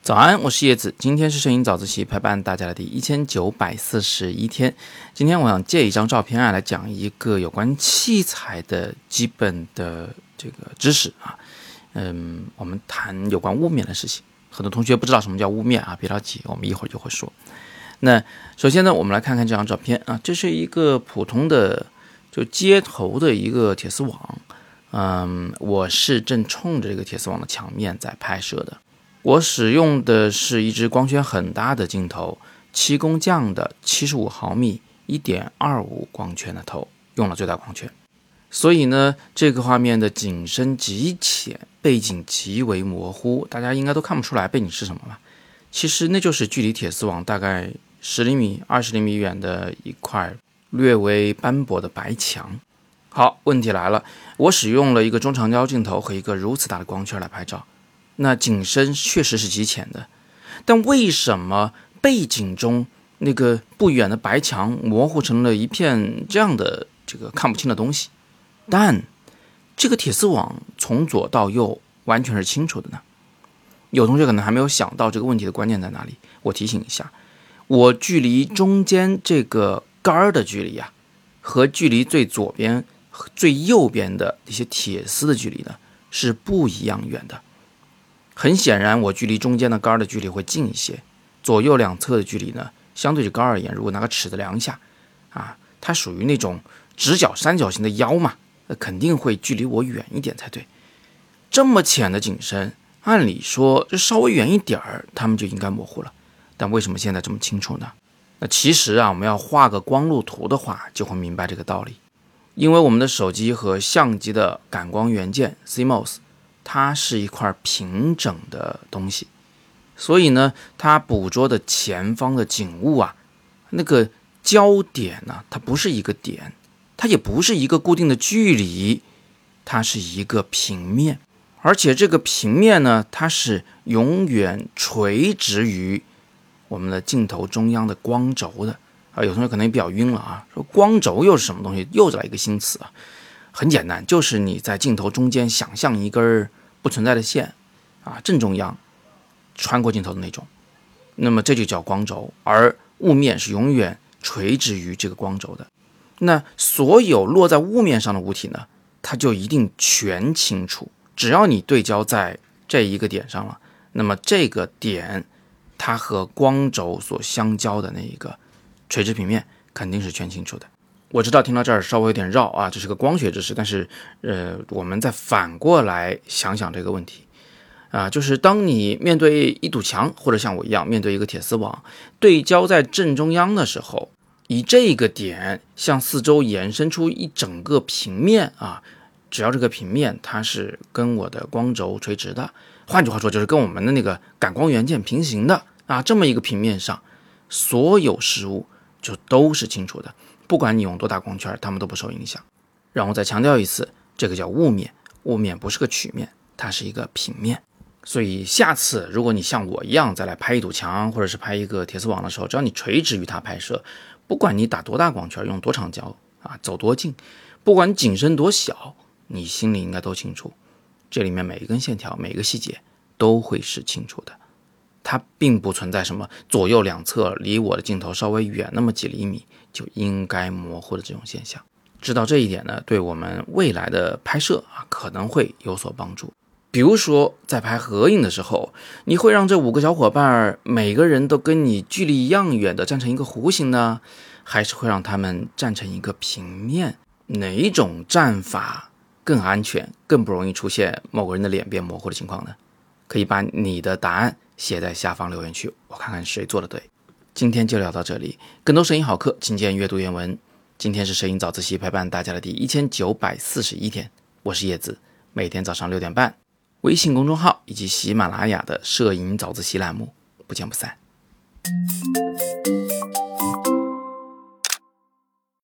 早安，我是叶子，今天是摄影早自习陪伴大家的第1941天。今天我想借一张照片来讲一个有关器材的基本的这个知识啊。我们谈有关雾面的事情，很多同学不知道什么叫雾面啊，别着急，我们一会儿就会说。那首先呢，我们来看看这张照片啊，这是一个普通的就街头的一个铁丝网，我是正冲着这个铁丝网的墙面在拍摄的。我使用的是一支光圈很大的镜头，7公匠的75毫米 1.25 光圈的头，用了最大光圈。所以呢，这个画面的景深极浅，背景极为模糊，大家应该都看不出来背景是什么吧？其实那就是距离铁丝网大概10厘米、20厘米远的一块略微斑驳的白墙。好，问题来了，我使用了一个中长焦镜头和一个如此大的光圈来拍照。那景深确实是极浅的，但为什么背景中那个不远的白墙模糊成了一片这样的这个看不清的东西？但这个铁丝网从左到右完全是清楚的呢？有同学可能还没有想到这个问题的关键在哪里，我提醒一下，我距离中间这个杆儿的距离啊，和距离最左边和最右边的一些铁丝的距离呢，是不一样远的。很显然，我距离中间的杆儿的距离会近一些，左右两侧的距离呢，相对于杆而言，如果拿个尺子量一下啊，它属于那种直角三角形的腰嘛，肯定会距离我远一点才对。这么浅的景深，按理说就稍微远一点儿，它们就应该模糊了，但为什么现在这么清楚呢？那其实啊，我们要画个光路图的话，就会明白这个道理，因为我们的手机和相机的感光元件 CMOS。它是一块平整的东西，所以呢，它捕捉的前方的景物啊，那个焦点呢，它不是一个点，它也不是一个固定的距离，它是一个平面，而且这个平面呢，它是永远垂直于我们的镜头中央的光轴的啊。有同学可能也比较晕了啊，说光轴又是什么东西？又来一个新词啊。很简单，就是你在镜头中间想象一根不存在的线啊，正中央穿过镜头的那种，那么这就叫光轴，而雾面是永远垂直于这个光轴的。那所有落在雾面上的物体呢，它就一定全清楚，只要你对焦在这一个点上了，那么这个点它和光轴所相交的那一个垂直平面肯定是全清楚的。我知道听到这儿稍微有点绕啊，这是个光学知识，但是我们再反过来想想这个问题啊，就是当你面对一堵墙，或者像我一样面对一个铁丝网，对焦在正中央的时候，以这个点向四周延伸出一整个平面啊，只要这个平面它是跟我的光轴垂直的，换句话说就是跟我们的那个感光元件平行的啊，这么一个平面上，所有事物就都是清楚的。不管你用多大光圈，它们都不受影响。让我再强调一次，这个叫雾面，雾面不是个曲面，它是一个平面。所以下次如果你像我一样再来拍一堵墙，或者是拍一个铁丝网的时候，只要你垂直于它拍摄，不管你打多大光圈，用多长焦啊，走多近，不管景深多小，你心里应该都清楚，这里面每一根线条，每一个细节都会是清楚的。它并不存在什么左右两侧离我的镜头稍微远那么几厘米就应该模糊的这种现象。知道这一点呢，对我们未来的拍摄啊可能会有所帮助。比如说在拍合影的时候，你会让这5个小伙伴每个人都跟你距离一样远的站成一个弧形呢，还是会让他们站成一个平面？哪一种站法更安全，更不容易出现某个人的脸变模糊的情况呢？可以把你的答案写在下方留言区，我看看谁做的对。今天就聊到这里，更多摄影好课请见阅读原文。今天是摄影早自习陪伴大家的第1941天，我是叶子，每天早上6点半，微信公众号以及喜马拉雅的摄影早自习栏目，不见不散。